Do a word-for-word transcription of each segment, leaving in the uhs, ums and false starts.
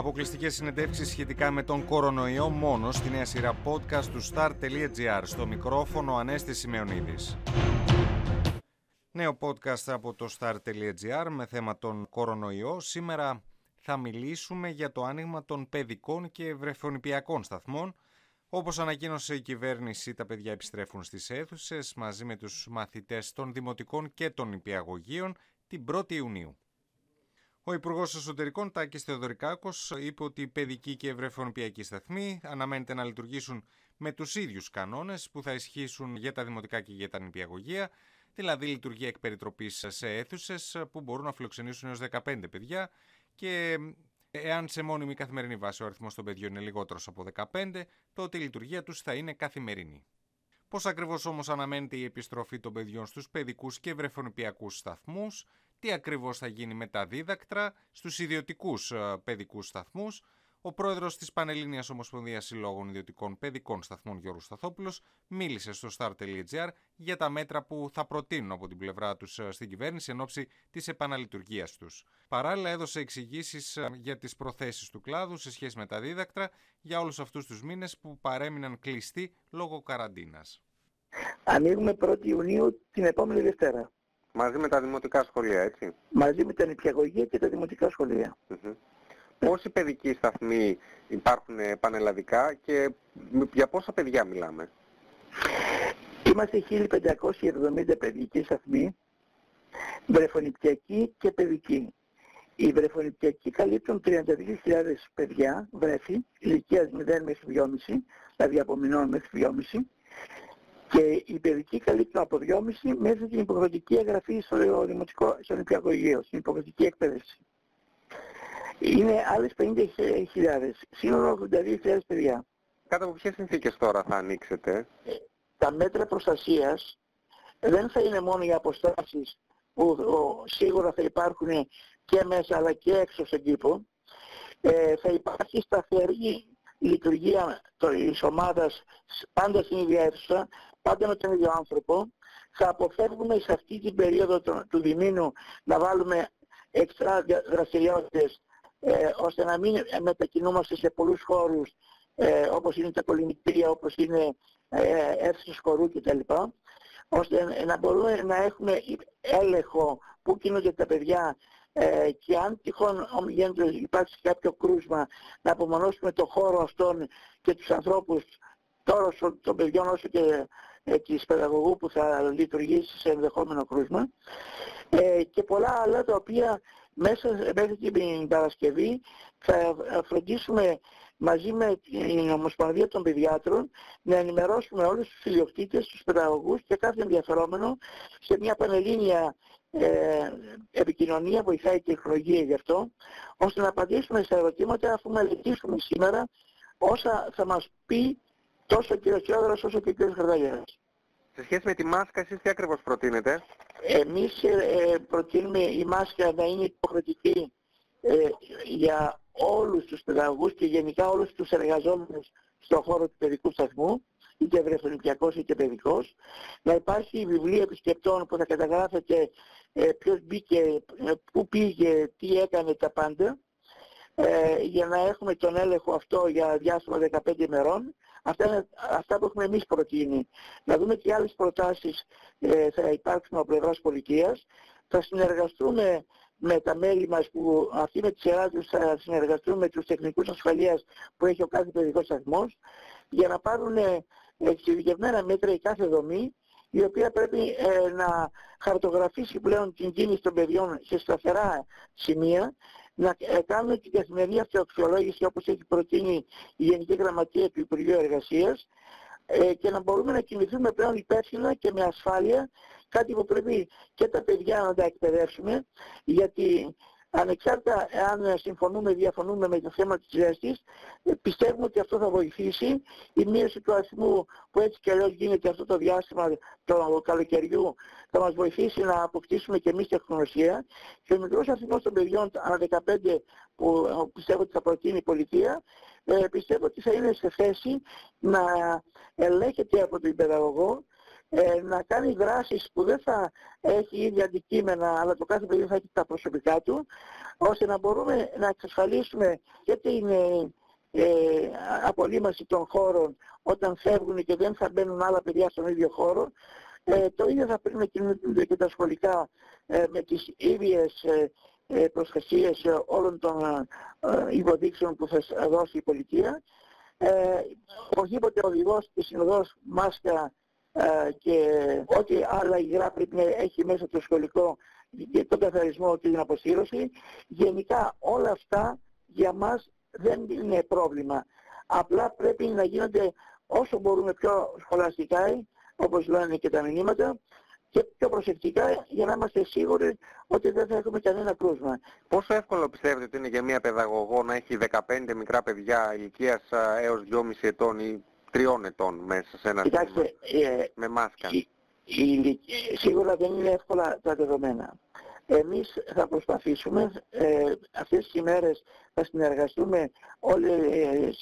Αποκλειστικές συνεντεύξεις σχετικά με τον κορονοϊό μόνο στη νέα σειρά podcast του star τελεία gr. Στο μικρόφωνο Ανέστης Σημεωνίδης. Νέο podcast από το star τελεία gr με θέμα τον κορονοϊό. Σήμερα θα μιλήσουμε για το άνοιγμα των παιδικών και βρεφονηπιακών σταθμών. Όπως ανακοίνωσε η κυβέρνηση, τα παιδιά επιστρέφουν στις αίθουσες μαζί με τους μαθητές των δημοτικών και των νηπιαγωγείων την πρώτη Ιουνίου. Ο Υπουργός Εσωτερικών Τάκης Θεοδωρικάκος είπε ότι οι παιδικοί και βρεφονηπιακοί σταθμοί αναμένεται να λειτουργήσουν με τους ίδιους κανόνες που θα ισχύσουν για τα δημοτικά και για τα νηπιαγωγεία, δηλαδή λειτουργία εκ περιτροπής σε αίθουσες που μπορούν να φιλοξενήσουν έως δεκαπέντε παιδιά και εάν σε μόνιμη καθημερινή βάση ο αριθμός των παιδιών είναι λιγότερος από δεκαπέντε, τότε η λειτουργία τους θα είναι καθημερινή. Πώς ακριβώς όμως αναμένεται η επιστροφή των παιδιών στους παιδικούς και βρεφονηπιακούς σταθμούς, τι ακριβώς θα γίνει με τα δίδακτρα στους ιδιωτικούς παιδικούς σταθμούς. Ο πρόεδρος της Πανελλήνιας Ομοσπονδίας Συλλόγων Ιδιωτικών Παιδικών Σταθμών, Γιώργος Σταθόπουλος, μίλησε στο star τελεία gr για τα μέτρα που θα προτείνουν από την πλευρά τους στην κυβέρνηση εν ώψη της επαναλειτουργίας τους. Παράλληλα, έδωσε εξηγήσεις για τις προθέσεις του κλάδου σε σχέση με τα δίδακτρα για όλους αυτούς τους μήνες που παρέμειναν κλειστοί λόγω καραντίνας. Ανοίγουμε πρώτη Ιουνίου την επόμενη Δευτέρα. Μαζί με τα δημοτικά σχολεία, έτσι. Μαζί με τα νηπιαγωγεία και τα δημοτικά σχολεία. Mm-hmm. Πόσοι παιδικοί σταθμοί υπάρχουν πανελλαδικά και για πόσα παιδιά μιλάμε? Είμαστε χίλια πεντακόσια εβδομήντα παιδικοί σταθμοί, βρεφονηπιακοί και παιδικοί. Οι βρεφονηπιακοί καλύπτουν τριάντα δύο χιλιάδες παιδιά, βρέφη, ηλικίας μηδέν μέχρι δυόμισι, δηλαδή από μηνών μέχρι δυόμισι, και οι παιδικοί καλύπτουν από δυόμισι μέχρι την υποχρεωτική εγγραφή στο δημοτικό, στο νηπιαγωγείο, στην υποχρεωτική εκπαίδευση. Είναι άλλες πενήντα χιλιάδες, σύνολο ογδόντα δύο χιλιάδες παιδιά. Κάτω από ποιες συνθήκες τώρα θα ανοίξετε? Τα μέτρα προστασίας δεν θα είναι μόνο οι αποστάσεις που σίγουρα θα υπάρχουν και μέσα αλλά και έξω στον κήπο. Ε, θα υπάρχει σταθερή λειτουργία της ομάδας πάντα στην ίδια αίθουσα, πάντα με τον ίδιο άνθρωπο. Θα αποφεύγουμε σε αυτή την περίοδο του διμήνου να βάλουμε εξτρά δραστηριότητες, Ε, ώστε να μην μετακινούμαστε σε πολλούς χώρους, ε, όπως είναι τα κολυμπητήρια, όπως είναι ε, αίθουσες χορού κτλ, ώστε να μπορούμε να έχουμε έλεγχο που κινούνται τα παιδιά ε, και αν τυχόν υπάρξει κάποιο κρούσμα να απομονώσουμε το χώρο αυτών και τους ανθρώπους, τόσο των παιδιών όσο και ε, της παιδαγωγού που θα λειτουργήσει σε ενδεχόμενο κρούσμα, ε, και πολλά άλλα τα οποία Μέσα, μέσα την Παρασκευή θα φροντίσουμε μαζί με την Ομοσπονδία των Παιδιάτρων να ενημερώσουμε όλους τους ιδιοκτήτες, τους παιδαγωγούς και κάθε ενδιαφερόμενο σε μια πανελλήνια ε, επικοινωνία, βοηθάει η τεχνολογία γι' αυτό, ώστε να απαντήσουμε στα ερωτήματα αφού μελετήσουμε σήμερα όσα θα μας πει τόσο ο κ. Κιόδωρος όσο και ο κ. Χαρταγένας. Σε σχέση με τη μάσκα, εσείς τι ακριβώς προτείνετε? Εμείς ε, προτείνουμε η μάσκα να είναι υποχρεωτική ε, για όλους τους παιδαγωγούς και γενικά όλους τους εργαζόμενους στον χώρο του παιδικού σταθμού, είτε βρεφονηπιακός είτε παιδικός. Να υπάρχει βιβλία επισκεπτών που θα καταγράφεται ε, ποιος μπήκε, ε, πού πήγε, τι έκανε, τα πάντα, ε, για να έχουμε τον έλεγχο αυτό για διάστημα δεκαπέντε ημερών. Αυτά, αυτά που έχουμε εμείς προτείνει. Να δούμε τι άλλες προτάσεις ε, θα υπάρξουν από πλευράς πολιτείας. Θα συνεργαστούμε με τα μέλη μας που αυτοί με τη σειρά τους θα συνεργαστούν με τους τεχνικούς ασφαλείας που έχει ο κάθε παιδικός σταθμός για να πάρουν εξειδικευμένα μέτρα η κάθε δομή, η οποία πρέπει ε, να χαρτογραφήσει πλέον την κίνηση των παιδιών σε σταθερά σημεία, να κάνουν την καθημερινή αυτοαξιολόγηση όπως έχει προτείνει η Γενική Γραμματεία του Υπουργείου Εργασίας ε, και να μπορούμε να κινηθούμε πλέον υπεύθυνα και με ασφάλεια, κάτι που πρέπει και τα παιδιά να τα εκπαιδεύσουμε, γιατί ανεξάρτητα αν συμφωνούμε ή διαφωνούμε με το θέμα της ζέστης, πιστεύουμε ότι αυτό θα βοηθήσει. Η μείωση του αριθμού που έτσι και αλλιώς γίνεται αυτό το διάστημα του καλοκαιριού θα μας βοηθήσει να αποκτήσουμε και εμείς τεχνογνωσία. Και ο μικρός αριθμός των παιδιών ανά δεκαπέντε που πιστεύω ότι θα προτείνει η πολιτεία, πιστεύω ότι θα είναι σε θέση να ελέγχεται από τον παιδαγωγό ε, να κάνει δράσεις που δεν θα έχει ίδια αντικείμενα, αλλά το κάθε παιδί θα έχει τα προσωπικά του, ώστε να μπορούμε να εξασφαλίσουμε και την ε, ε, απολύμαση των χώρων όταν φεύγουν και δεν θα μπαίνουν άλλα παιδιά στον ίδιο χώρο. Ε, το ίδιο θα πρέπει να κινούνται και τα σχολικά ε, με τις ίδιες ε, ε, προστασίες ε, όλων των ε, υποδείξεων που θα δώσει η πολιτεία. Ε, οπωσδήποτε ο οδηγός και συνοδός, μάσκα ε, και ό,τι άλλα υγρά πρέπει να έχει μέσα το σχολικό και τον καθαρισμό και την αποστήρωση. Γενικά όλα αυτά για μας δεν είναι πρόβλημα. Απλά πρέπει να γίνονται όσο μπορούμε πιο σχολαστικά, όπως λένε και τα μηνύματα, και πιο προσεκτικά για να είμαστε σίγουροι ότι δεν θα έχουμε κανένα κρούσμα. Πόσο εύκολο πιστεύετε ότι είναι για μια παιδαγωγό να έχει δεκαπέντε μικρά παιδιά ηλικίας έως δυόμισι ετών ή τρία ετών μέσα σε ένα Κοιτάξτε, ε, με μάσκα? Η, η, σίγουρα δεν είναι εύκολα τα δεδομένα. Εμείς θα προσπαθήσουμε, ε, αυτές τις ημέρες θα συνεργαστούμε όλες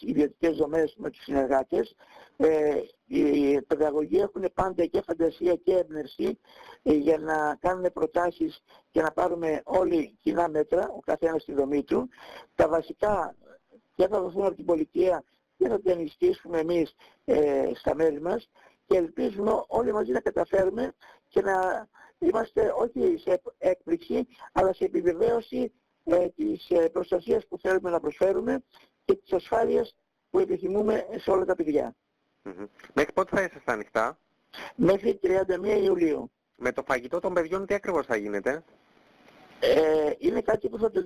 οι ιδιωτικές δομές με τους συνεργάτες. Ε, οι παιδαγωγοί έχουν πάντα και φαντασία και έμπνευση ε, για να κάνουν προτάσεις και να πάρουμε όλοι κοινά μέτρα, ο καθένας στη δομή του. Τα βασικά και θα δοθούν από την πολιτεία και θα τα ενισχύσουμε εμείς ε, στα μέρη μας, και ελπίζουμε όλοι μαζί να καταφέρουμε και να είμαστε όχι σε έκπληξη, αλλά σε επιβεβαίωση ε, της προστασίας που θέλουμε να προσφέρουμε και της ασφάλειας που επιθυμούμε σε όλα τα παιδιά. Mm-hmm. Μέχρι πότε θα είσαστε ανοιχτά? Μέχρι τριάντα μία Ιουλίου. Με το φαγητό των παιδιών τι ακριβώς θα γίνεται? Ε, είναι κάτι που θα το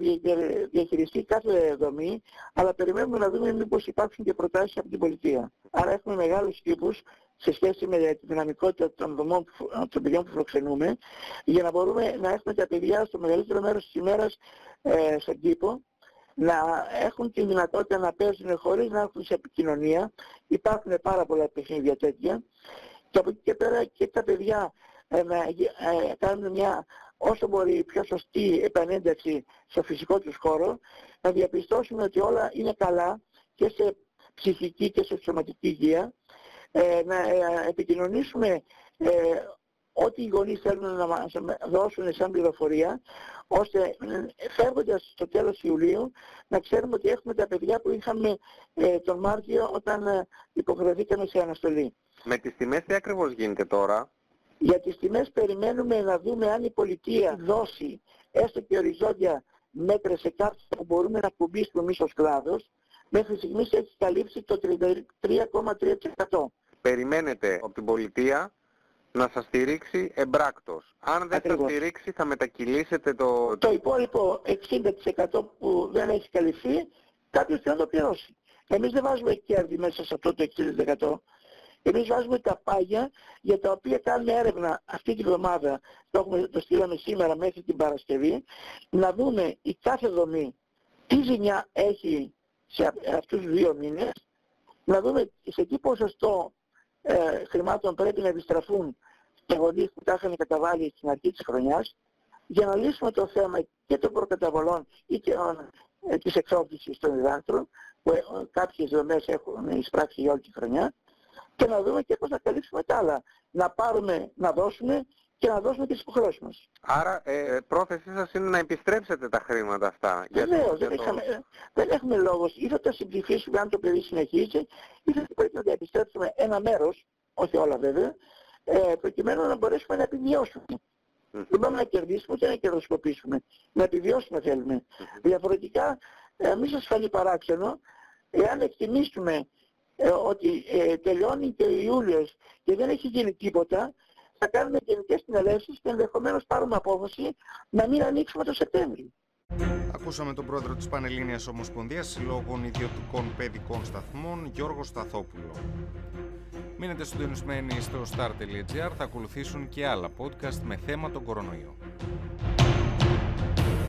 διαχειριστεί κάθε δομή, αλλά περιμένουμε να δούμε μήπως υπάρχουν και προτάσεις από την πολιτεία. Άρα έχουμε μεγάλους τύπους σε σχέση με τη δυναμικότητα των δομών των παιδιών που φιλοξενούμε, για να μπορούμε να έχουμε τα παιδιά στο μεγαλύτερο μέρος της ημέρας ε, στον τύπο, να έχουν τη δυνατότητα να παίζουν χωρίς να έχουν σε επικοινωνία. Υπάρχουν πάρα πολλά παιχνίδια τέτοια. Και από εκεί και πέρα και τα παιδιά ε, να ε, κάνουν μια όσο μπορεί πιο σωστή επανένταξη στο φυσικό τους χώρο, να διαπιστώσουμε ότι όλα είναι καλά και σε ψυχική και σε σωματική υγεία, ε, να ε, επικοινωνήσουμε ε, ό,τι οι γονείς θέλουν να μας δώσουν σαν πληροφορία, ώστε φεύγοντας στο τέλος Ιουλίου να ξέρουμε ότι έχουμε τα παιδιά που είχαμε ε, τον Μάρτιο όταν ε, υποχρεωθήκαμε σε αναστολή. Με τις τιμές τι ακριβώς γίνεται τώρα? Για τις τιμές περιμένουμε να δούμε αν η πολιτεία δώσει έστω και οριζόντια μέτρα σε κάποιους που μπορούμε να κουμπίσουμε εμείς ως κλάδος. Μέχρι στιγμής έχει καλύψει το τριάντα τρία κόμμα τρία τοις εκατό. Περιμένετε από την πολιτεία να σας στηρίξει εμπράκτος. Αν δεν σας στηρίξει θα μετακυλήσετε το... Το υπόλοιπο εξήντα τοις εκατό που δεν έχει καλυφθεί, κάποιος θα το πληρώσει. Εμείς δεν βάζουμε κέρδη μέσα σε αυτό το εξήντα τοις εκατό. Εμείς βάζουμε τα πάγια για τα οποία κάνουμε έρευνα αυτή τη εβδομάδα, το, έχουμε, το στείλαμε σήμερα μέχρι την Παρασκευή, να δούμε η κάθε δομή τι ζημιά έχει σε αυτούς τους δύο μήνες, να δούμε σε τι ποσοστό ε, χρημάτων πρέπει να επιστραφούν οι γονείς που τα είχαν καταβάλει στην αρχή της χρονιάς, για να λύσουμε το θέμα και των προκαταβολών ή και ε, της εξόπτησης των διδάκτρων που ε, ε, κάποιες δομές έχουν εισπράξει για όλη τη χρονιά, και να δούμε και πώς θα καλύψουμε τα άλλα. Να πάρουμε, να δώσουμε και να δώσουμε και τις υποχρεώσεις μας. Άρα ε, πρόθεσή σας είναι να επιστρέψετε τα χρήματα αυτά? Βεβαίως, δεν, το... δεν έχουμε λόγος. Ή θα τα συμπληφίσουμε αν το παιδί συνεχίζει, ή θα πρέπει να τα επιστρέψουμε ένα μέρος, όχι όλα βέβαια, ε, προκειμένου να μπορέσουμε να επιβιώσουμε. Mm-hmm. Δεν πάμε να κερδίσουμε και να κερδοσκοπήσουμε. Να επιβιώσουμε θέλουμε. Mm-hmm. Διαφορετικά, ε, μη σας φανεί παράξενο, εάν εκτιμήσουμε ότι ε, τελειώνει και Ιούλιος και δεν έχει γίνει τίποτα, θα κάνουμε γενικές συνελεύσεις και ενδεχομένως πάρουμε απόφαση να μην ανοίξουμε το Σεπτέμβριο. Ακούσαμε τον πρόεδρο της Πανελλήνιας Ομοσπονδίας Συλλόγων Ιδιωτικών Παιδικών Σταθμών, Γιώργο Σταθόπουλο. Μείνετε συντονισμένοι στο star τελεία gr, θα ακολουθήσουν και άλλα podcast με θέμα τον κορονοϊό.